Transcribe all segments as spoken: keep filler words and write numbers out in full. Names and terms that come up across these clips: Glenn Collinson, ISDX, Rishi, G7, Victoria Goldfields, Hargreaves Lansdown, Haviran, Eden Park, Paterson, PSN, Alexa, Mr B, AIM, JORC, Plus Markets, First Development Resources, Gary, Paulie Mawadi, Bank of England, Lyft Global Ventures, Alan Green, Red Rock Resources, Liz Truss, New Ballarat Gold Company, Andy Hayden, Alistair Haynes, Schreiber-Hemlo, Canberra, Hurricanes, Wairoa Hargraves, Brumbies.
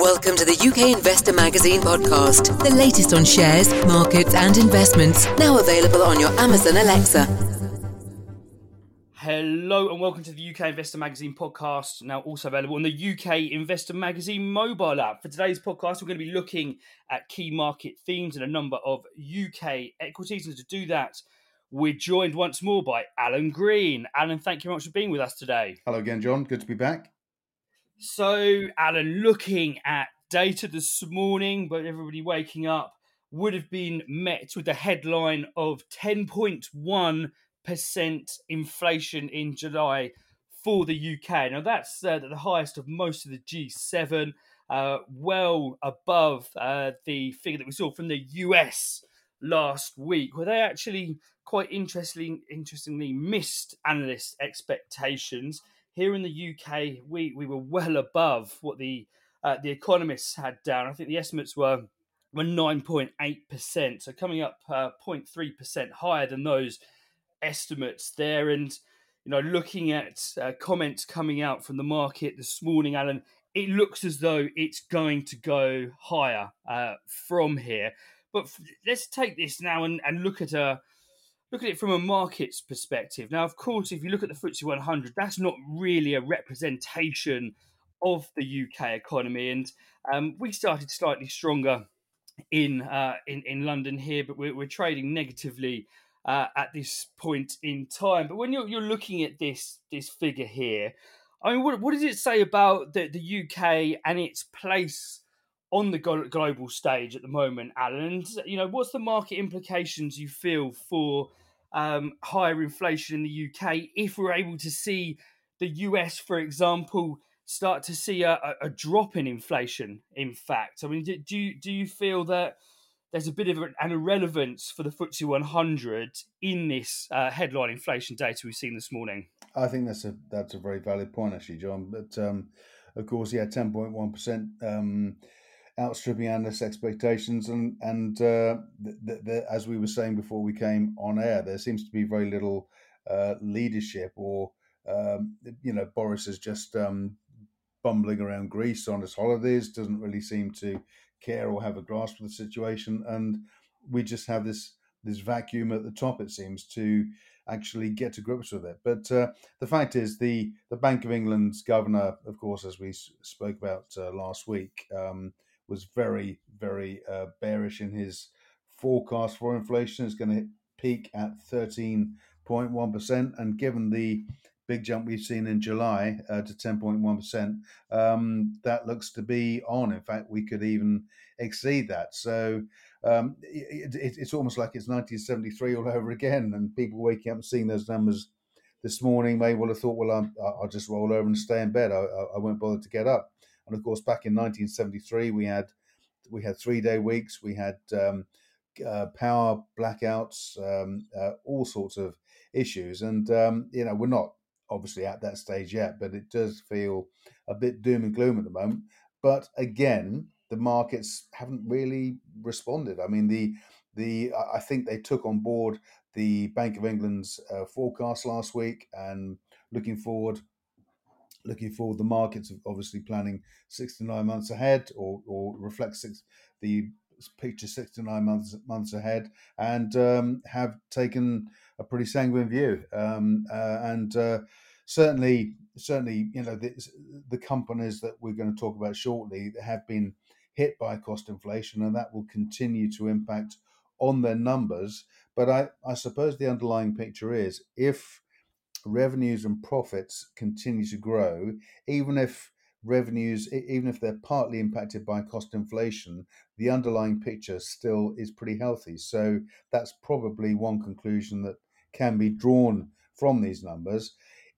Welcome to the U K Investor Magazine podcast. The latest on shares, markets and investments, now available on your Amazon Alexa. Hello and welcome to the U K Investor Magazine podcast, now also available on the U K Investor Magazine mobile app. For today's podcast, we're going to be looking at key market themes and a number of U K equities. And to do that, we're joined once more by Alan Green. Alan, thank you very much for being with us today. Hello again, John. Good to be back. So, Alan, looking at data this morning, but everybody waking up would have been met with the headline of ten point one percent inflation in July for the U K. Now that's uh, the highest of most of the G seven, uh, well above uh, the figure that we saw from the U S last week, where they actually quite interestingly, interestingly missed analyst expectations. Here in the U K, we, we were well above what the uh, the economists had down. I think the estimates were were nine point eight percent, so coming up uh, zero point three percent higher than those estimates there. And you know, looking at uh, comments coming out from the market this morning, Alan, it looks as though it's going to go higher uh, from here. But f- let's take this now and, and look at a look at it from a market's perspective. Now, of course, if you look at the F T S E one hundred, that's not really a representation of the U K economy, and um, we started slightly stronger in uh, in in London here, but we're, we're trading negatively Uh, at this point in time. But when you're you're looking at this this figure here, I mean, what what does it say about the, the U K and its place on the global stage at the moment, Alan? And, you know, what's the market implications you feel for um, higher inflation in the U K if we're able to see the U S, for example, start to see a, a drop in inflation? In fact, I mean, do, do you do you feel that there's a bit of an irrelevance for the F T S E one hundred in this uh, headline inflation data we've seen this morning? I think that's a that's a very valid point, actually, John. But um, of course, yeah, ten point one percent um, outstripping analyst expectations, and and uh, the, the, the, as we were saying before we came on air, there seems to be very little uh, leadership, or um, you know, Boris is just um, bumbling around Greece on his holidays, doesn't really seem to care or have a grasp of the situation, and we just have this this vacuum at the top, it seems, to actually get to grips with it. But uh, the fact is, the the Bank of England's governor, of course, as we spoke about uh, last week, um, was very very uh, bearish in his forecast for inflation. It's going to peak at thirteen point one percent, and given the big jump we've seen in July uh, to ten point one percent. Um, that looks to be on. In fact, we could even exceed that. So um, it, it, it's almost like it's nineteen seventy-three all over again. And people waking up and seeing those numbers this morning may well have thought, well, I'm, I'll just roll over and stay in bed. I, I won't bother to get up. And of course, back in nineteen seventy-three, we had we had three day weeks. We had um, uh, power blackouts, um, uh, all sorts of issues. And um, you know, we're not obviously at that stage yet, but it does feel a bit doom and gloom at the moment. But again, the markets haven't really responded. I mean, the the I think they took on board the Bank of England's uh, forecast last week, and looking forward, looking forward, the markets are obviously planning six to nine months ahead, or or reflect six, the picture six to nine months months ahead, and um, have taken a pretty sanguine view, um, uh, and uh, certainly, certainly, you know, the, the companies that we're going to talk about shortly have been hit by cost inflation, and that will continue to impact on their numbers. But I, I suppose the underlying picture is, if revenues and profits continue to grow, even if revenues, even if they're partly impacted by cost inflation, the underlying picture still is pretty healthy. So that's probably one conclusion that can be drawn from these numbers.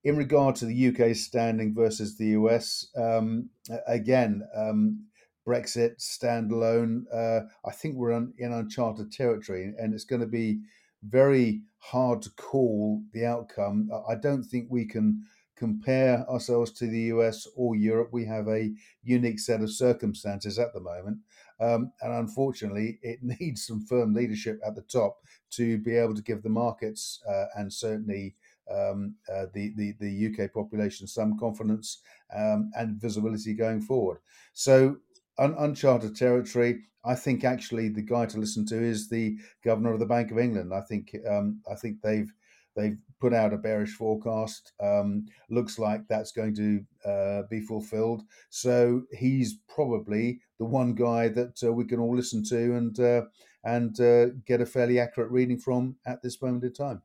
In regard to the U K's standing versus the U S, um, again, um, Brexit standalone, uh, I think we're on, in uncharted territory, and it's going to be very hard to call the outcome. I don't think we can compare ourselves to the U S or Europe. We have a unique set of circumstances at the moment. Um, and unfortunately, it needs some firm leadership at the top to be able to give the markets uh, and certainly um, uh, the, the, the U K population some confidence um, and visibility going forward. So un- uncharted territory. I think actually the guy to listen to is the governor of the Bank of England. I think um, I think they've they've put out a bearish forecast. Um, looks like that's going to uh, be fulfilled. So he's probably the one guy that uh, we can all listen to and uh, and uh, get a fairly accurate reading from at this moment in time.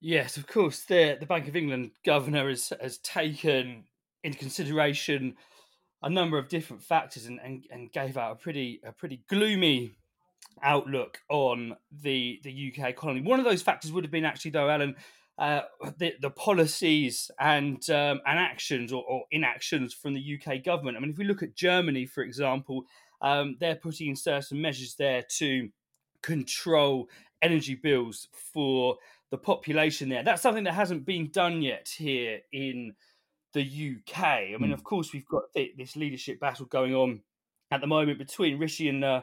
Yes, of course. The the Bank of England governor has has taken into consideration a number of different factors and, and, and gave out a pretty a pretty gloomy outlook on the the U K economy. One of those factors would have been actually, though, Alan, uh, the the policies and um, and actions or, or inactions from the U K government. I mean, if we look at Germany, for example, um, they're putting in certain measures there to control energy bills for the population there. That's something that hasn't been done yet here in the U K. I mean, of course, we've got th- this leadership battle going on at the moment between Rishi and uh,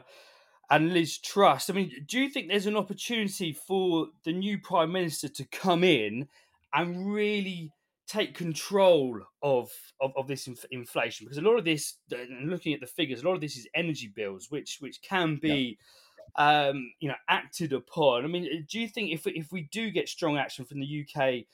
and Liz Truss. I mean, do you think there's an opportunity for the new Prime Minister to come in and really take control of of, of this inf- inflation? Because a lot of this, looking at the figures, a lot of this is energy bills, which which can be yeah. um, you know acted upon. I mean, do you think if if we do get strong action from the U K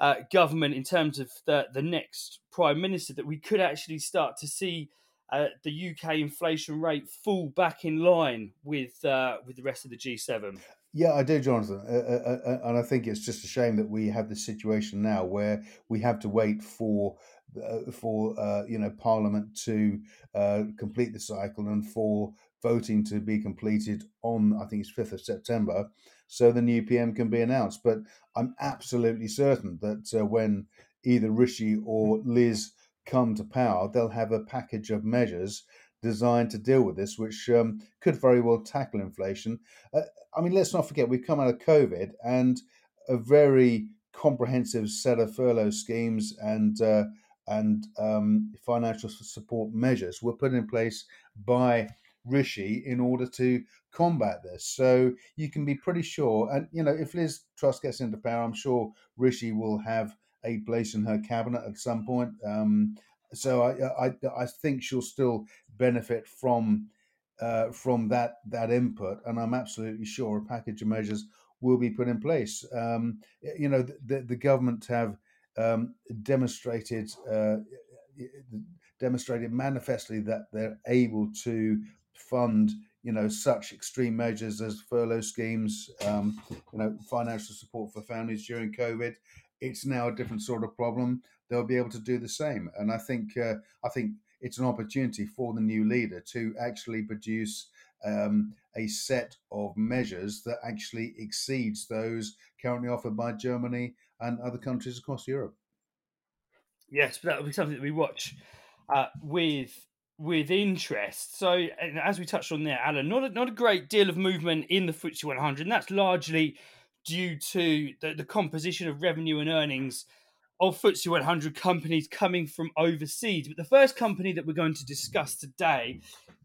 Uh, government in terms of the, the next Prime Minister, that we could actually start to see uh, the U K inflation rate fall back in line with uh, with the rest of the G seven? Yeah, I do, Jonathan. Uh, uh, uh, and I think it's just a shame that we have this situation now where we have to wait for uh, for uh, you know Parliament to uh, complete the cycle and for voting to be completed on, I think it's fifth of September. So the new P M can be announced. But I'm absolutely certain that uh, when either Rishi or Liz come to power, they'll have a package of measures designed to deal with this, which um, could very well tackle inflation. Uh, I mean, let's not forget, we've come out of COVID and a very comprehensive set of furlough schemes and uh, and um, financial support measures were put in place by Rishi in order to combat this. So you can be pretty sure, and you know, if Liz Truss gets into power, I'm sure Rishi will have a place in her cabinet at some point. Um, so I, I I think she'll still benefit from uh, from that that input, and I'm absolutely sure a package of measures will be put in place. Um, you know, the, the government have um, demonstrated uh, demonstrated manifestly that they're able to fund, you know, such extreme measures as furlough schemes, um, you know, financial support for families during COVID. It's now a different sort of problem. They'll be able to do the same. And I think uh, I think it's an opportunity for the new leader to actually produce um, a set of measures that actually exceeds those currently offered by Germany and other countries across Europe. Yes, but that will be something that we watch uh, with... with interest. So, as we touched on there, Alan, not a, not a great deal of movement in the F T S E one hundred, and that's largely due to the, the composition of revenue and earnings of F T S E one hundred companies coming from overseas. But the first company that we're going to discuss today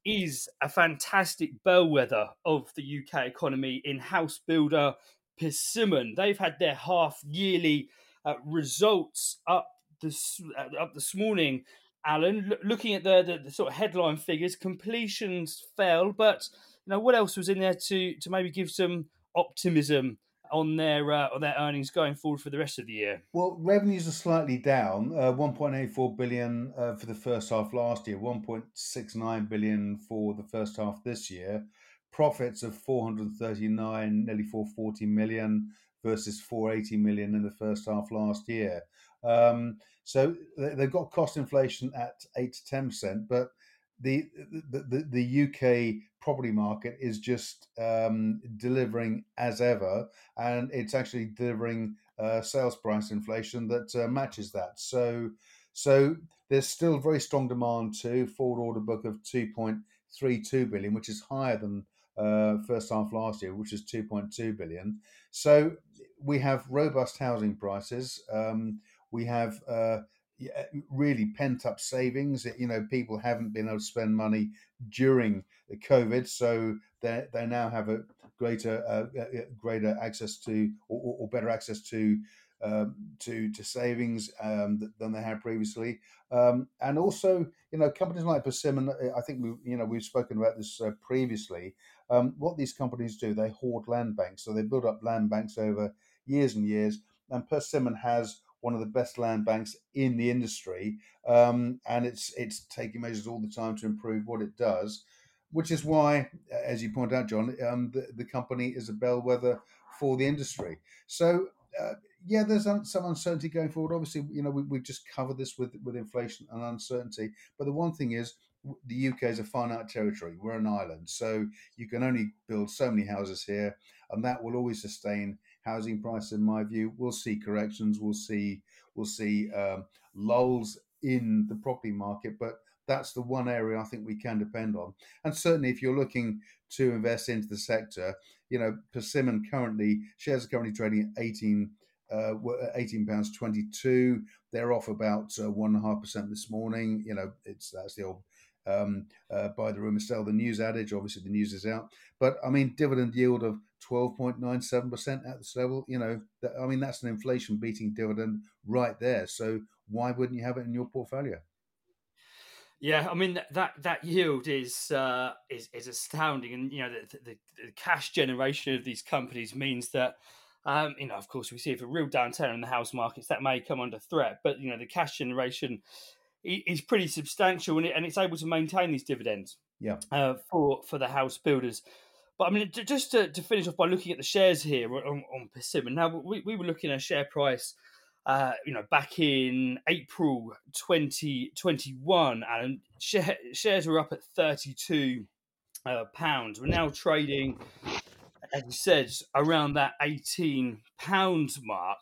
is a fantastic bellwether of the U K economy in house builder Persimmon. They've had their half-yearly uh, results up this, uh, up this morning, Alan. Looking at the, the, the sort of headline figures, completions fell, but you know what else was in there to to maybe give some optimism on their uh, on their earnings going forward for the rest of the year? Well, revenues are slightly down, uh, one point eight four billion uh, for the first half last year, one point six nine billion for the first half this year. Profits of four hundred thirty-nine, nearly four hundred forty million versus four hundred eighty million in the first half last year. Um, so they've got cost inflation at eight to ten percent, but the, the the U K property market is just um, delivering as ever, and it's actually delivering uh, sales price inflation that uh, matches that. So so there's still very strong demand too. Forward order book of two point three two billion, which is higher than uh, first half last year, which is two point two billion. So we have robust housing prices. Um, We have uh, really pent-up savings. You know, people haven't been able to spend money during the COVID, so they they now have a greater uh, greater access to or, or better access to uh, to to savings um, than they had previously. Um, and also, you know, companies like Persimmon, I think we, you know, we've spoken about this uh, previously. Um, what these companies do, they hoard land banks. So they build up land banks over years and years. And Persimmon has one of the best land banks in the industry, um, and it's it's taking measures all the time to improve what it does, which is why, as you point out, John, um, the, the company is a bellwether for the industry. So, uh, yeah, there's some uncertainty going forward. Obviously, you know, we, we've just covered this with, with inflation and uncertainty. But the one thing is, the U K is a finite territory. We're an island. So you can only build so many houses here, and that will always sustain housing prices, in my view. We'll see corrections. We'll see we'll see um, lulls in the property market, but that's the one area I think we can depend on. And certainly, if you're looking to invest into the sector, you know, Persimmon currently shares are currently trading at eighteen uh, eighteen pounds twenty-two. They're off about uh, one and a half percent this morning. You know, it's that's the old um, uh, buy the rumor, sell the news adage. Obviously, the news is out, but I mean, dividend yield of twelve point nine seven percent at this level, you know, that, I mean, that's an inflation-beating dividend right there. So why wouldn't you have it in your portfolio? Yeah, I mean, that that yield is uh, is, is astounding. And, you know, the, the, the cash generation of these companies means that, um, you know, of course, we see if a real downturn in the house markets, that may come under threat. But, you know, the cash generation is pretty substantial, and, it, and it's able to maintain these dividends yeah. uh, for, for the house builders. But I mean, just to, to finish off by looking at the shares here on, on Persimmon. Now, we, we were looking at a share price, uh, you know, back in April twenty twenty-one, and share, shares were up at thirty-two pounds. Uh, pounds. We're now trading, as you said, around that eighteen pounds mark.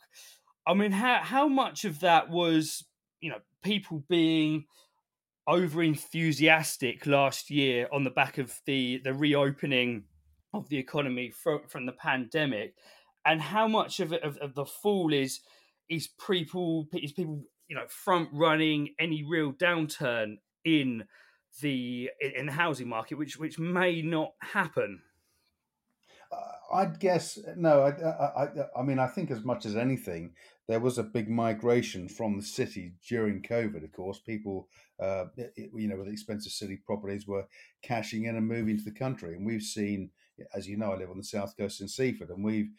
I mean, how, how much of that was, you know, people being over enthusiastic last year on the back of the, the reopening of the economy from, from the pandemic, and how much of, of of the fall is is people is people you know front running any real downturn in the in the housing market, which which may not happen. Uh, I'd guess no. I, I I I mean I think as much as anything, there was a big migration from the city during COVID. Of course, people uh, it, you know with expensive city properties were cashing in and moving to the country, and we've seen. As you know, I live on the south coast in Seaford, and we've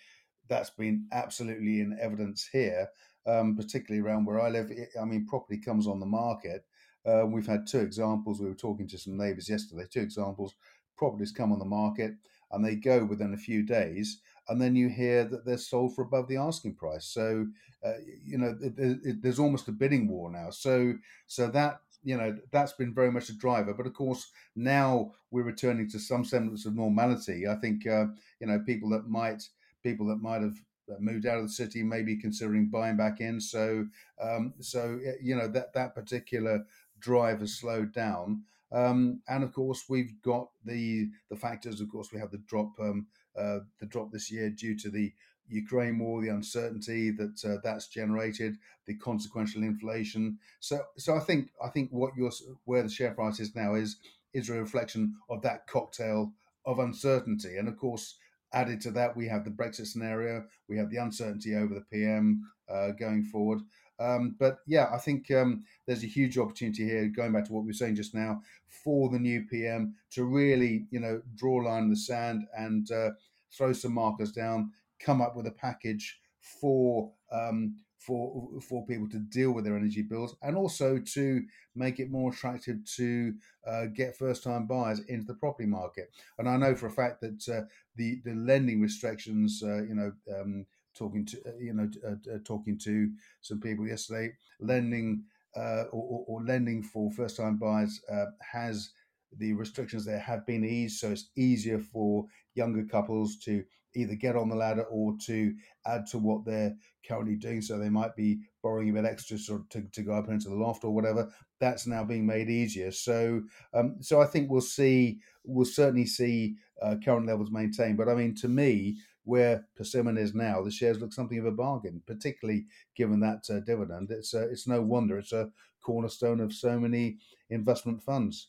that's been absolutely in evidence here, um, particularly around where I live. It, I mean, property comes on the market. Uh, we've had two examples. We were talking to some neighbours yesterday. Two examples: properties come on the market, and they go within a few days, and then you hear that they're sold for above the asking price. So uh, you know, it, it, there's almost a bidding war now. So so that. You know, that's been very much a driver. But, of course, now we're returning to some semblance of normality. I think, uh, you know, people that might people that might have moved out of the city may be considering buying back in. So, um, so you know, that, that particular drive has slowed down. Um, and, of course, we've got the the factors. Of course, we have the drop, um, uh, the drop this year due to the Ukraine war, the uncertainty that uh, that's generated, the consequential inflation. So, so I think I think what you're where the share price is now is is a reflection of that cocktail of uncertainty. And of course, added to that, we have the Brexit scenario, we have the uncertainty over the P M uh, going forward. Um, but yeah, I think um, there's a huge opportunity here. Going back to what we were saying just now, for the new P M to really, you know, draw a line in the sand and uh, throw some markers down. Come up with a package for um, for for people to deal with their energy bills, and also to make it more attractive to uh, get first-time buyers into the property market. And I know for a fact that uh, the the lending restrictions, uh, you know, um, talking to uh, you know uh, uh, talking to some people yesterday, lending uh, or, or lending for first-time buyers uh, has the restrictions there have been eased, so it's easier for younger couples to either get on the ladder or to add to what they're currently doing. So they might be borrowing a bit extra to, to, to go up into the loft or whatever. That's now being made easier. So um, so I think we'll see, we'll certainly see uh, current levels maintained. But I mean, to me, where Persimmon is now, the shares look something of a bargain, particularly given that uh, dividend. It's uh, it's no wonder it's a cornerstone of so many investment funds.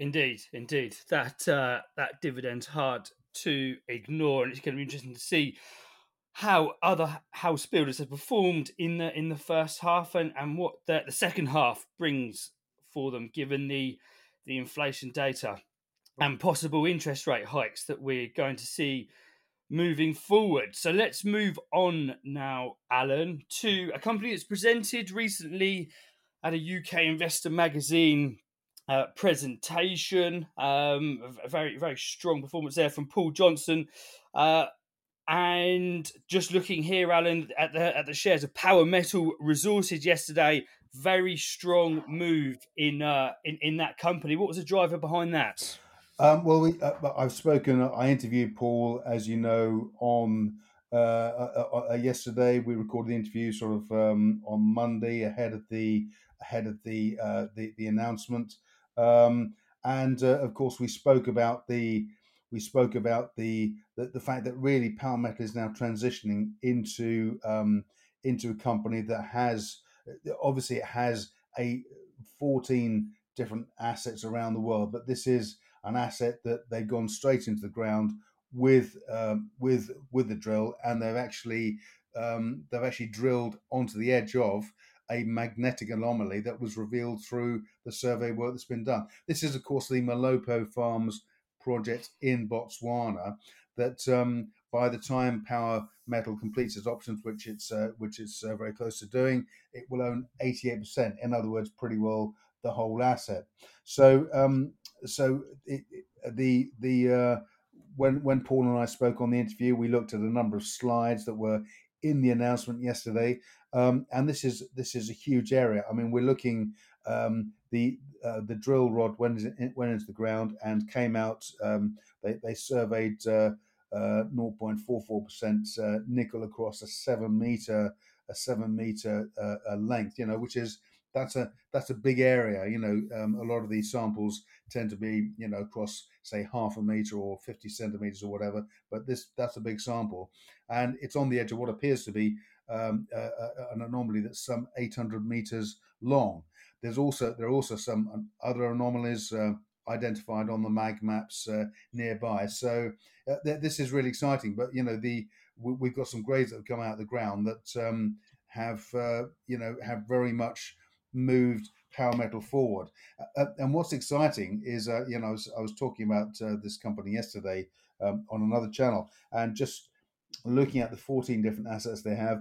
Indeed, indeed. That, uh, that dividend's hard to ignore, and it's going to be interesting to see how other house builders have performed in the in the first half and, and what the, the second half brings for them, given the the inflation data and possible interest rate hikes that we're going to see moving forward. So let's move on now, Alan, to a company that's presented recently at a U K Investor Magazine uh, presentation. Um, a very, very strong performance there from Paul Johnson. Uh, And just looking here, Alan, at the at the shares of Power Metal Resources yesterday, very strong move in uh, in, in that company. What was the driver behind that? Um, well, we, uh, I've spoken. I interviewed Paul, as you know, on uh, uh, uh, yesterday. We recorded the interview sort of um, on Monday ahead of the ahead of the uh, the, the announcement, um, and uh, of course we spoke about the. We spoke about the, the the fact that really Power Metal is now transitioning into um, into a company that has obviously it has a fourteen different assets around the world, but this is an asset that they've gone straight into the ground with um, with with the drill, and they've actually um, they've actually drilled onto the edge of a magnetic anomaly that was revealed through the survey work that's been done. This is, of course, the Malopo Farms project in Botswana that um, by the time Power Metal completes its options, which it's uh, which it's uh, very close to doing, it will own eighty-eight percent. In other words, pretty well the whole asset. So um, so it, it, the the uh, when when Paul and I spoke on the interview, we looked at a number of slides that were in the announcement yesterday, um, and this is this is a huge area. I mean, we're looking. Um, the uh, the drill rod went in, went into the ground and came out. Um, they they surveyed uh, uh, zero point four four percent uh, nickel across a seven meter a seven meter uh, a length. You know, which is that's a that's a big area. You know, um, a lot of these samples tend to be you know across say half a meter or fifty centimeters or whatever. But this that's a big sample, and it's on the edge of what appears to be um, a, a, an anomaly that's some eight hundred meters long. There's also there are also some other anomalies uh, identified on the mag maps uh, nearby. So uh, th- this is really exciting. But you know the we, we've got some grades that have come out of the ground that um, have uh, you know have very much moved Power Metal forward. Uh, and what's exciting is uh, you know I was, I was talking about uh, this company yesterday um, on another channel, and just looking at the fourteen different assets they have.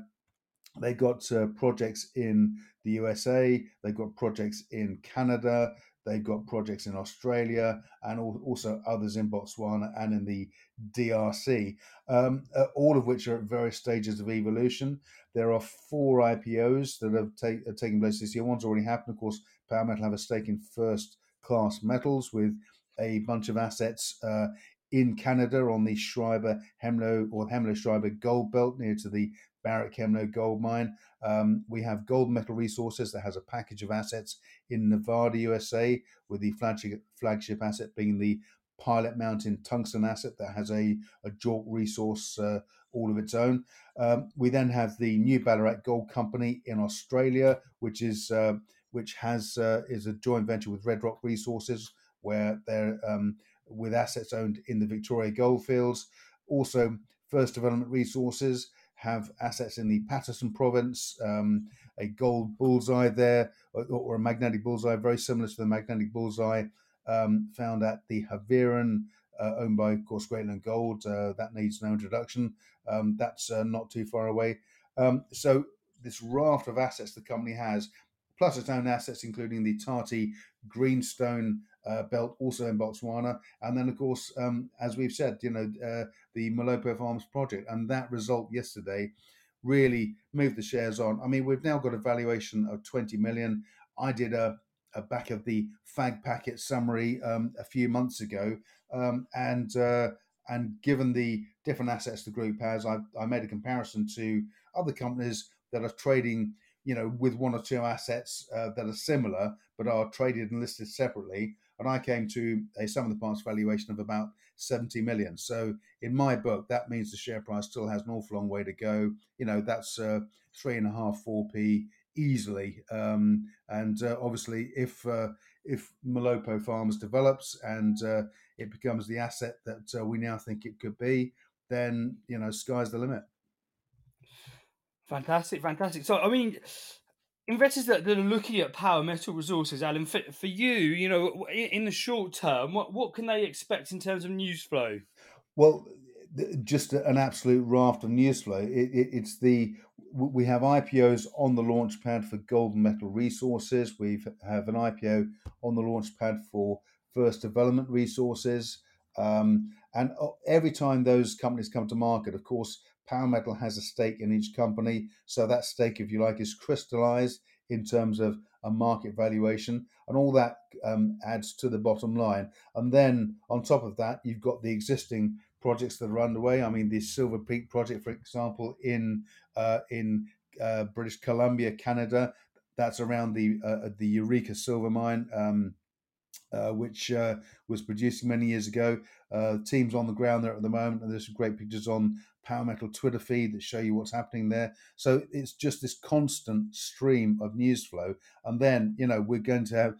They've got uh, projects in the U S A, they've got projects in Canada, they've got projects in Australia, and al- also others in Botswana and in the D R C, um, uh, all of which are at various stages of evolution. There are four I P Os that have ta- taken place this year. One's already happened. Of course, Power Metal have a stake in First Class Metals with a bunch of assets uh, in Canada on the Schreiber-Hemlo or Hemlo-Schreiber Gold Belt near to the Barrick Hemlo Gold Mine. Um, we have Gold Metal Resources that has a package of assets in Nevada, U S A, with the flagship, flagship asset being the Pilot Mountain Tungsten asset that has a, a JORC resource uh, all of its own. Um, we then have the New Ballarat Gold Company in Australia, which is uh, which has uh, is a joint venture with Red Rock Resources, where they're um, with assets owned in the Victoria Goldfields. Also, First Development Resources have assets in the Paterson province, um, a gold bullseye there, or, or a magnetic bullseye, very similar to the magnetic bullseye um, found at the Haviran, uh, owned by, of course, Greatland Gold. Uh, that needs no introduction. Um, that's uh, not too far away. Um, so this raft of assets the company has, plus its own assets, including the Tati Greenstone Uh, belt also in Botswana, and then of course, um, as we've said, you know uh, the Malopo Farms project, and that result yesterday really moved the shares on. I mean, we've now got a valuation of twenty million. I did a, a back of the fag packet summary um, a few months ago, um, and uh, and given the different assets the group has, I, I made a comparison to other companies that are trading, you know, with one or two assets uh, that are similar but are traded and listed separately. And I came to a sum of the parts valuation of about seventy million. So in my book, that means the share price still has an awful long way to go. You know, that's uh, three and a half, four p easily. Um, and uh, obviously, if uh, if Malopo Farms develops and uh, it becomes the asset that uh, we now think it could be, then you know, sky's the limit. Fantastic, fantastic. So, I mean, investors that, that are looking at Power Metal Resources, Alan, for, for you, you know, in, in the short term, what, what can they expect in terms of news flow? Well, just an absolute raft of news flow. It, it, it's the we have I P Os on the launch pad for Gold Metal Resources. We have an I P O on the launch pad for First Development Resources. Um, and every time those companies come to market, of course, Power Metal has a stake in each company. So that stake, if you like, is crystallized in terms of a market valuation, and all that um, adds to the bottom line. And then on top of that, you've got the existing projects that are underway. I mean, the Silver Peak project, for example, in uh, in uh, British Columbia, Canada, that's around the uh, the Eureka Silver Mine, um, uh, which uh, was produced many years ago. Uh, teams on the ground there at the moment, and there's some great pictures on Power Metal Twitter feed that show you what's happening there. So it's just this constant stream of news flow. And then, you know, we're going to have,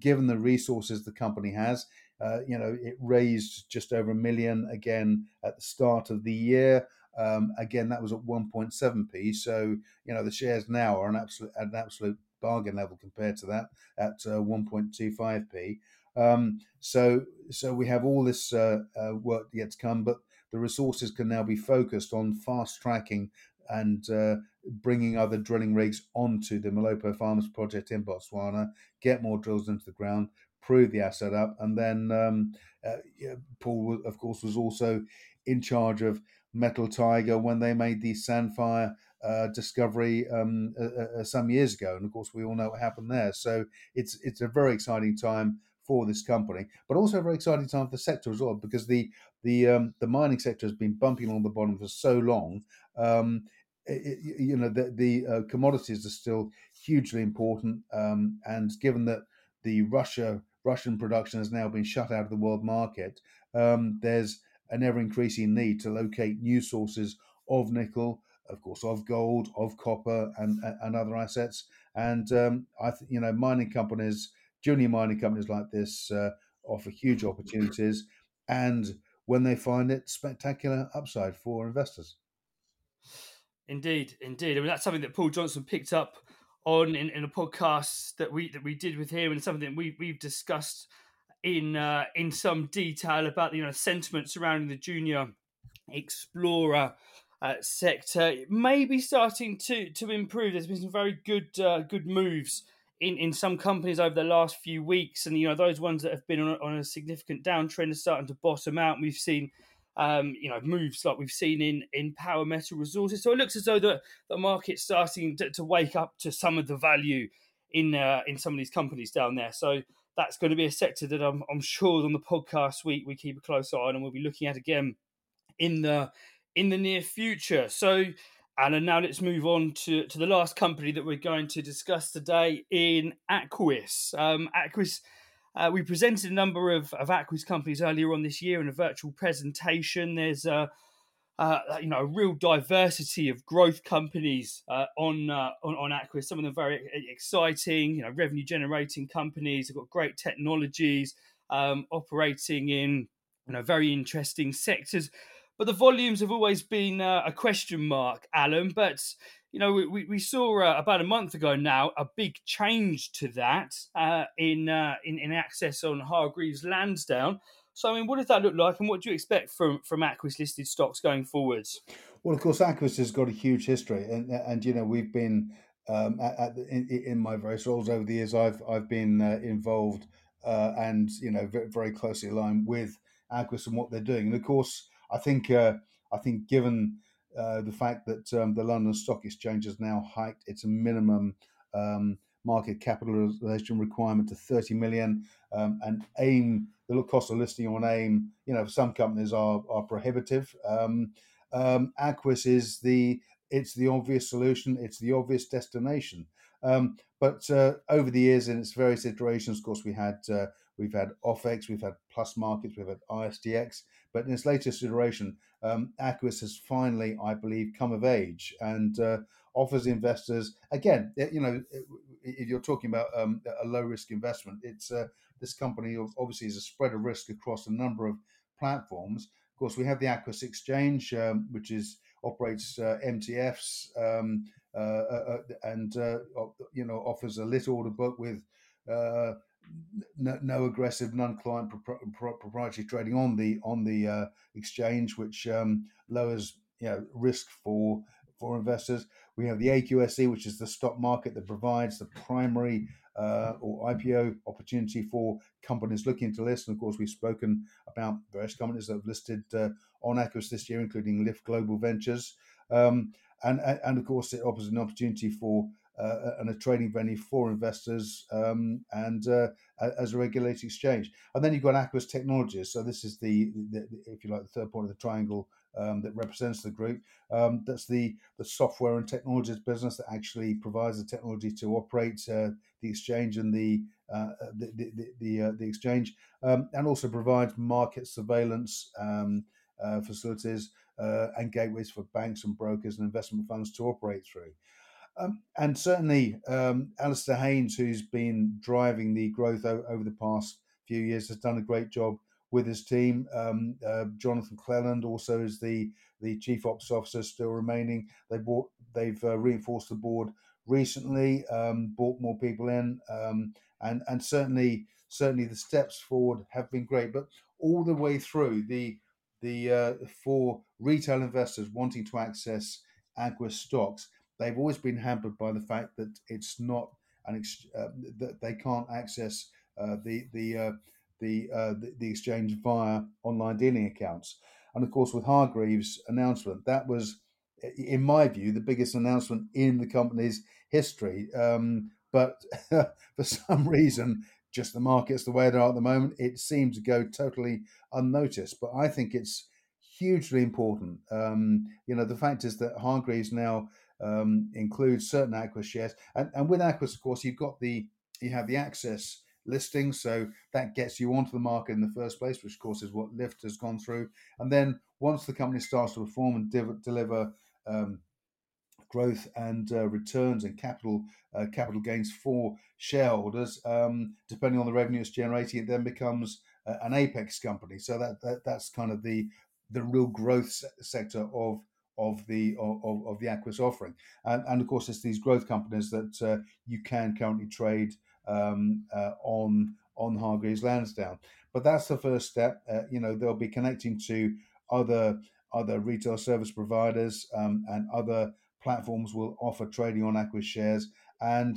given the resources the company has, Uh, you know, it raised just over a million again at the start of the year. Um, again, that was at one point seven p. So, you know, the shares now are an absolute, at an absolute bargain level compared to that at uh, one point two five p. Um, so, so we have all this uh, uh, work yet to come, but the resources can now be focused on fast tracking and uh, bringing other drilling rigs onto the Malopo Farms project in Botswana, get more drills into the ground, prove the asset up. And then um, uh, yeah, Paul, of course, was also in charge of Metal Tiger when they made the Sandfire uh, discovery um, uh, uh, some years ago. And, of course, we all know what happened there. So it's it's a very exciting time for this company, but also a very exciting time for the sector as well, because the, the, um, the mining sector has been bumping along the bottom for so long. Um, it, you know, the, the uh, commodities are still hugely important. Um, and given that the Russia... Russian production has now been shut out of the world market. Um, there's an ever-increasing need to locate new sources of nickel, of course, of gold, of copper, and and other assets. And um, I, th- you know, mining companies, junior mining companies like this, uh, offer huge opportunities, and when they find it, spectacular upside for investors. Indeed, indeed. I mean, that's something that Paul Johnson picked up on in, in a podcast that we that we did with him, and something we we've discussed in uh, in some detail about, you know, sentiment surrounding the junior explorer uh, sector. It may be starting to to improve. There's been some very good uh, good moves in, in some companies over the last few weeks, and you know those ones that have been on a, on a significant downtrend are starting to bottom out. And we've seen Um, you know, moves like we've seen in, in Power Metal Resources. So it looks as though the, the market's starting to, to wake up to some of the value in uh, in some of these companies down there. So that's going to be a sector that I'm, I'm sure on the podcast week we keep a close eye on, and we'll be looking at again in the in the near future. So, Alan, now let's move on to, to the last company that we're going to discuss today in Aquis. Um, Aquis. Uh, we presented a number of, of Aquis companies earlier on this year in a virtual presentation. There's a, uh, you know, a real diversity of growth companies uh, on, uh, on on Aquis. Some of them very exciting, you know, revenue generating companies. They've got great technologies, um, operating in, you know, very interesting sectors. But the volumes have always been uh, a question mark, Alan. But you know, we we saw uh, about a month ago now a big change to that uh, in, uh, in in access on Hargreaves Lansdown. So, I mean, what does that look like, and what do you expect from from Aquis listed stocks going forwards? Well, of course, Aquis has got a huge history, and and you know we've been um, at, at, in, in my various roles over the years. I've I've been uh, involved uh, and you know very, very closely aligned with Aquis and what they're doing. And of course, I think uh, I think given Uh, the fact that um, the London Stock Exchange has now hiked its minimum um, market capitalisation requirement to thirty million, um, and AIM, the cost of listing on AIM, you know, for some companies are are prohibitive. Um, um, Aquis is the it's the obvious solution, it's the obvious destination. Um, but uh, over the years, in its various iterations, of course, we had uh, we've had O F X, we've had Plus Markets, we've had I S D X. But in its latest iteration, um, Aquis has finally, I believe, come of age and uh, offers investors, again, you know, if you're talking about um, a low-risk investment, it's uh, this company obviously is a spread of risk across a number of platforms, Of course, we have the Aquis Exchange, um, which is operates uh, M T Fs um, uh, uh, and uh, you know offers a lit order book with uh, no, no aggressive, non-client pro- pro- proprietary trading on the on the uh, exchange, which um, lowers you know risk for for investors. We have the A Q S E, which is the stock market that provides the primary uh, or I P O opportunity for companies looking to list. And of course, we've spoken about various companies that have listed uh, on Aquis this year, including Lyft Global Ventures. Um, and, and of course, it offers an opportunity for uh, and a trading venue for investors um, and uh, as a regulated exchange. And then you've got Aquis Technologies. So this is the, the, if you like, the third point of the triangle Um, that represents the group. Um, that's the, the software and technologies business that actually provides the technology to operate uh, the exchange and the uh, the the, the, uh, the exchange, um, and also provides market surveillance um, uh, facilities uh, and gateways for banks and brokers and investment funds to operate through. Um, and certainly, um, Alistair Haynes, who's been driving the growth o- over the past few years, has done a great job with his team. um, uh, Jonathan Cleland also is the, the chief ops officer still remaining. They bought, they've uh, reinforced the board recently, um, brought more people in, um, and and certainly certainly the steps forward have been great. But all the way through, the the uh, for retail investors wanting to access Aquis stocks, they've always been hampered by the fact that it's not an ex- uh, that they can't access uh, the the uh, The, uh, the the exchange via online dealing accounts. And of course, with Hargreaves' announcement, that was, in my view, the biggest announcement in the company's history. Um, but for some reason, just the markets the way they are at the moment, it seemed to go totally unnoticed. But I think it's hugely important. Um, you know, the fact is that Hargreaves now um, includes certain Aquis shares, and, and with Aquis, of course, you've got the you have the access listing, so that gets you onto the market in the first place, which of course is what Lyft has gone through. And then once the company starts to perform and div- deliver um, growth and uh, returns and capital uh, capital gains for shareholders, um, depending on the revenue it's generating, it then becomes uh, an apex company. So that, that that's kind of the the real growth se- sector of of the of, of the Aquis offering. And, and of course, it's these growth companies that uh, you can currently trade Um, uh, on on Hargreaves Lansdown. But that's the first step. Uh, you know, they'll be connecting to other other retail service providers um, and other platforms will offer trading on Aquis shares. And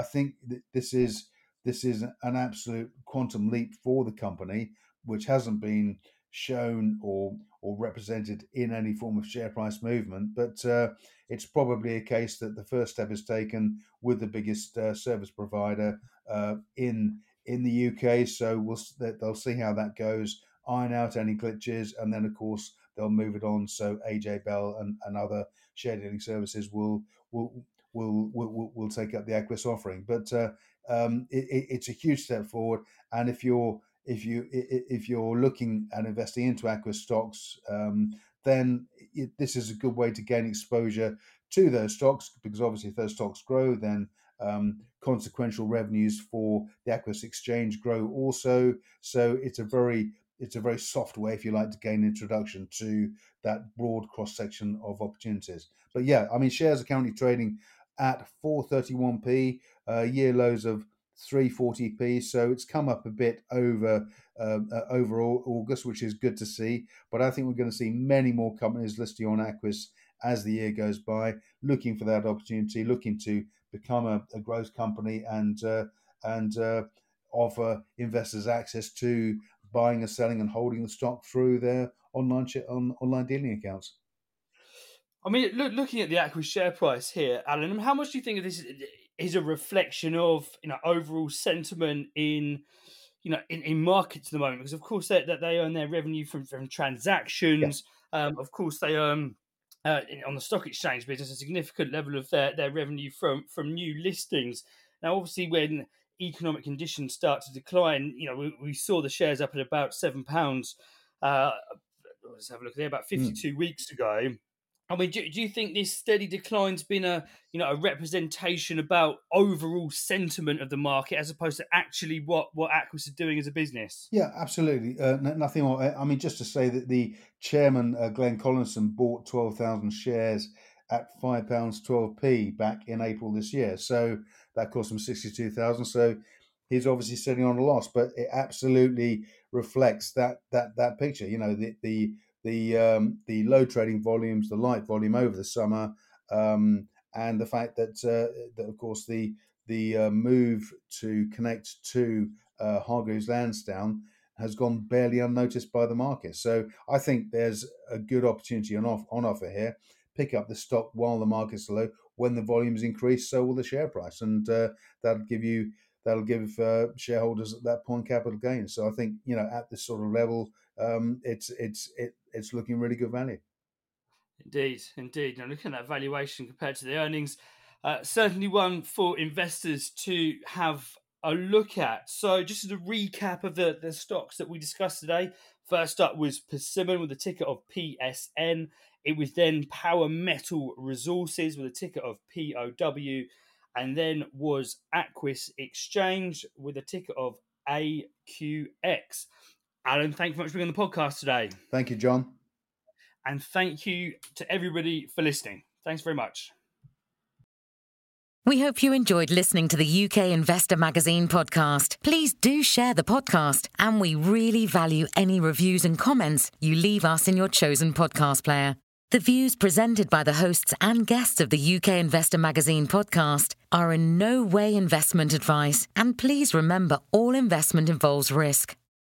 I think th- this is this is an absolute quantum leap for the company, which hasn't been shown or or represented in any form of share price movement. But uh, it's probably a case that the first step is taken with the biggest uh, service provider uh, in in the U K. So we'll they'll see how that goes, iron out any glitches, and then of course they'll move it on. So A J Bell and, and other share dealing services will will will will, will take up the Aquis offering. But uh, um, it, it's a huge step forward, and if you're If you if you're looking at investing into Aquis stocks, um, then it, this is a good way to gain exposure to those stocks, because obviously if those stocks grow, then um, consequential revenues for the Aquis exchange grow also. So it's a very it's a very soft way, if you like, to gain introduction to that broad cross section of opportunities. But yeah, I mean, shares are currently trading at four thirty-one p, uh, year lows of three forty p, so it's come up a bit over uh, uh, over August, which is good to see. But I think we're going to see many more companies listing on Aquis as the year goes by, looking for that opportunity, looking to become a, a growth company and uh, and uh, offer investors access to buying and selling and holding the stock through their online sh- on online dealing accounts. I mean, look, looking at the Aquis share price here, Alan, how much do you think of this is a reflection of, you know, overall sentiment in, you know, in, in markets at the moment? Because of course that they, they earn their revenue from, from transactions. Yeah. Um, of course they earn uh, on the stock exchange business a significant level of their, their revenue from from new listings. Now, obviously, when economic conditions start to decline, you know, we, we saw the shares up at about seven pounds. Uh, let's have a look there about fifty-two mm. weeks ago. I mean, do, do you think this steady decline's been a, you know, a representation about overall sentiment of the market as opposed to actually what, what Aquis are doing as a business? Yeah, absolutely. Uh, nothing more. I mean, just to say that the chairman, uh, Glenn Collinson, bought twelve thousand shares at five pounds twelve p back in April this year. So that cost him sixty-two thousand. So he's obviously sitting on a loss, but it absolutely reflects that that that picture. You know, the the the um, the low trading volumes, the light volume over the summer, um, and the fact that uh, that of course the the uh, move to connect to uh, Hargreaves Lansdown has gone barely unnoticed by the market. So I think there's a good opportunity on off, on offer here. Pick up the stock while the market's low. When the volumes increase, so will the share price, and uh, that'll give you that'll give uh, shareholders at that point capital gains. So I think, you know, at this sort of level, um, it's it's it, it's looking really good value. Indeed, indeed. Now looking at that valuation compared to the earnings, uh, certainly one for investors to have a look at. So just as a recap of the, the stocks that we discussed today, first up was Persimmon with a ticker of P S N. It was then Power Metal Resources with a ticker of P O W, and then was Aquis Exchange with a ticker of A Q X. Alan, thank you very much for being on the podcast today. Thank you, John. And thank you to everybody for listening. Thanks very much. We hope you enjoyed listening to the U K Investor Magazine podcast. Please do share the podcast, and we really value any reviews and comments you leave us in your chosen podcast player. The views presented by the hosts and guests of the U K Investor Magazine podcast are in no way investment advice, and please remember all investment involves risk.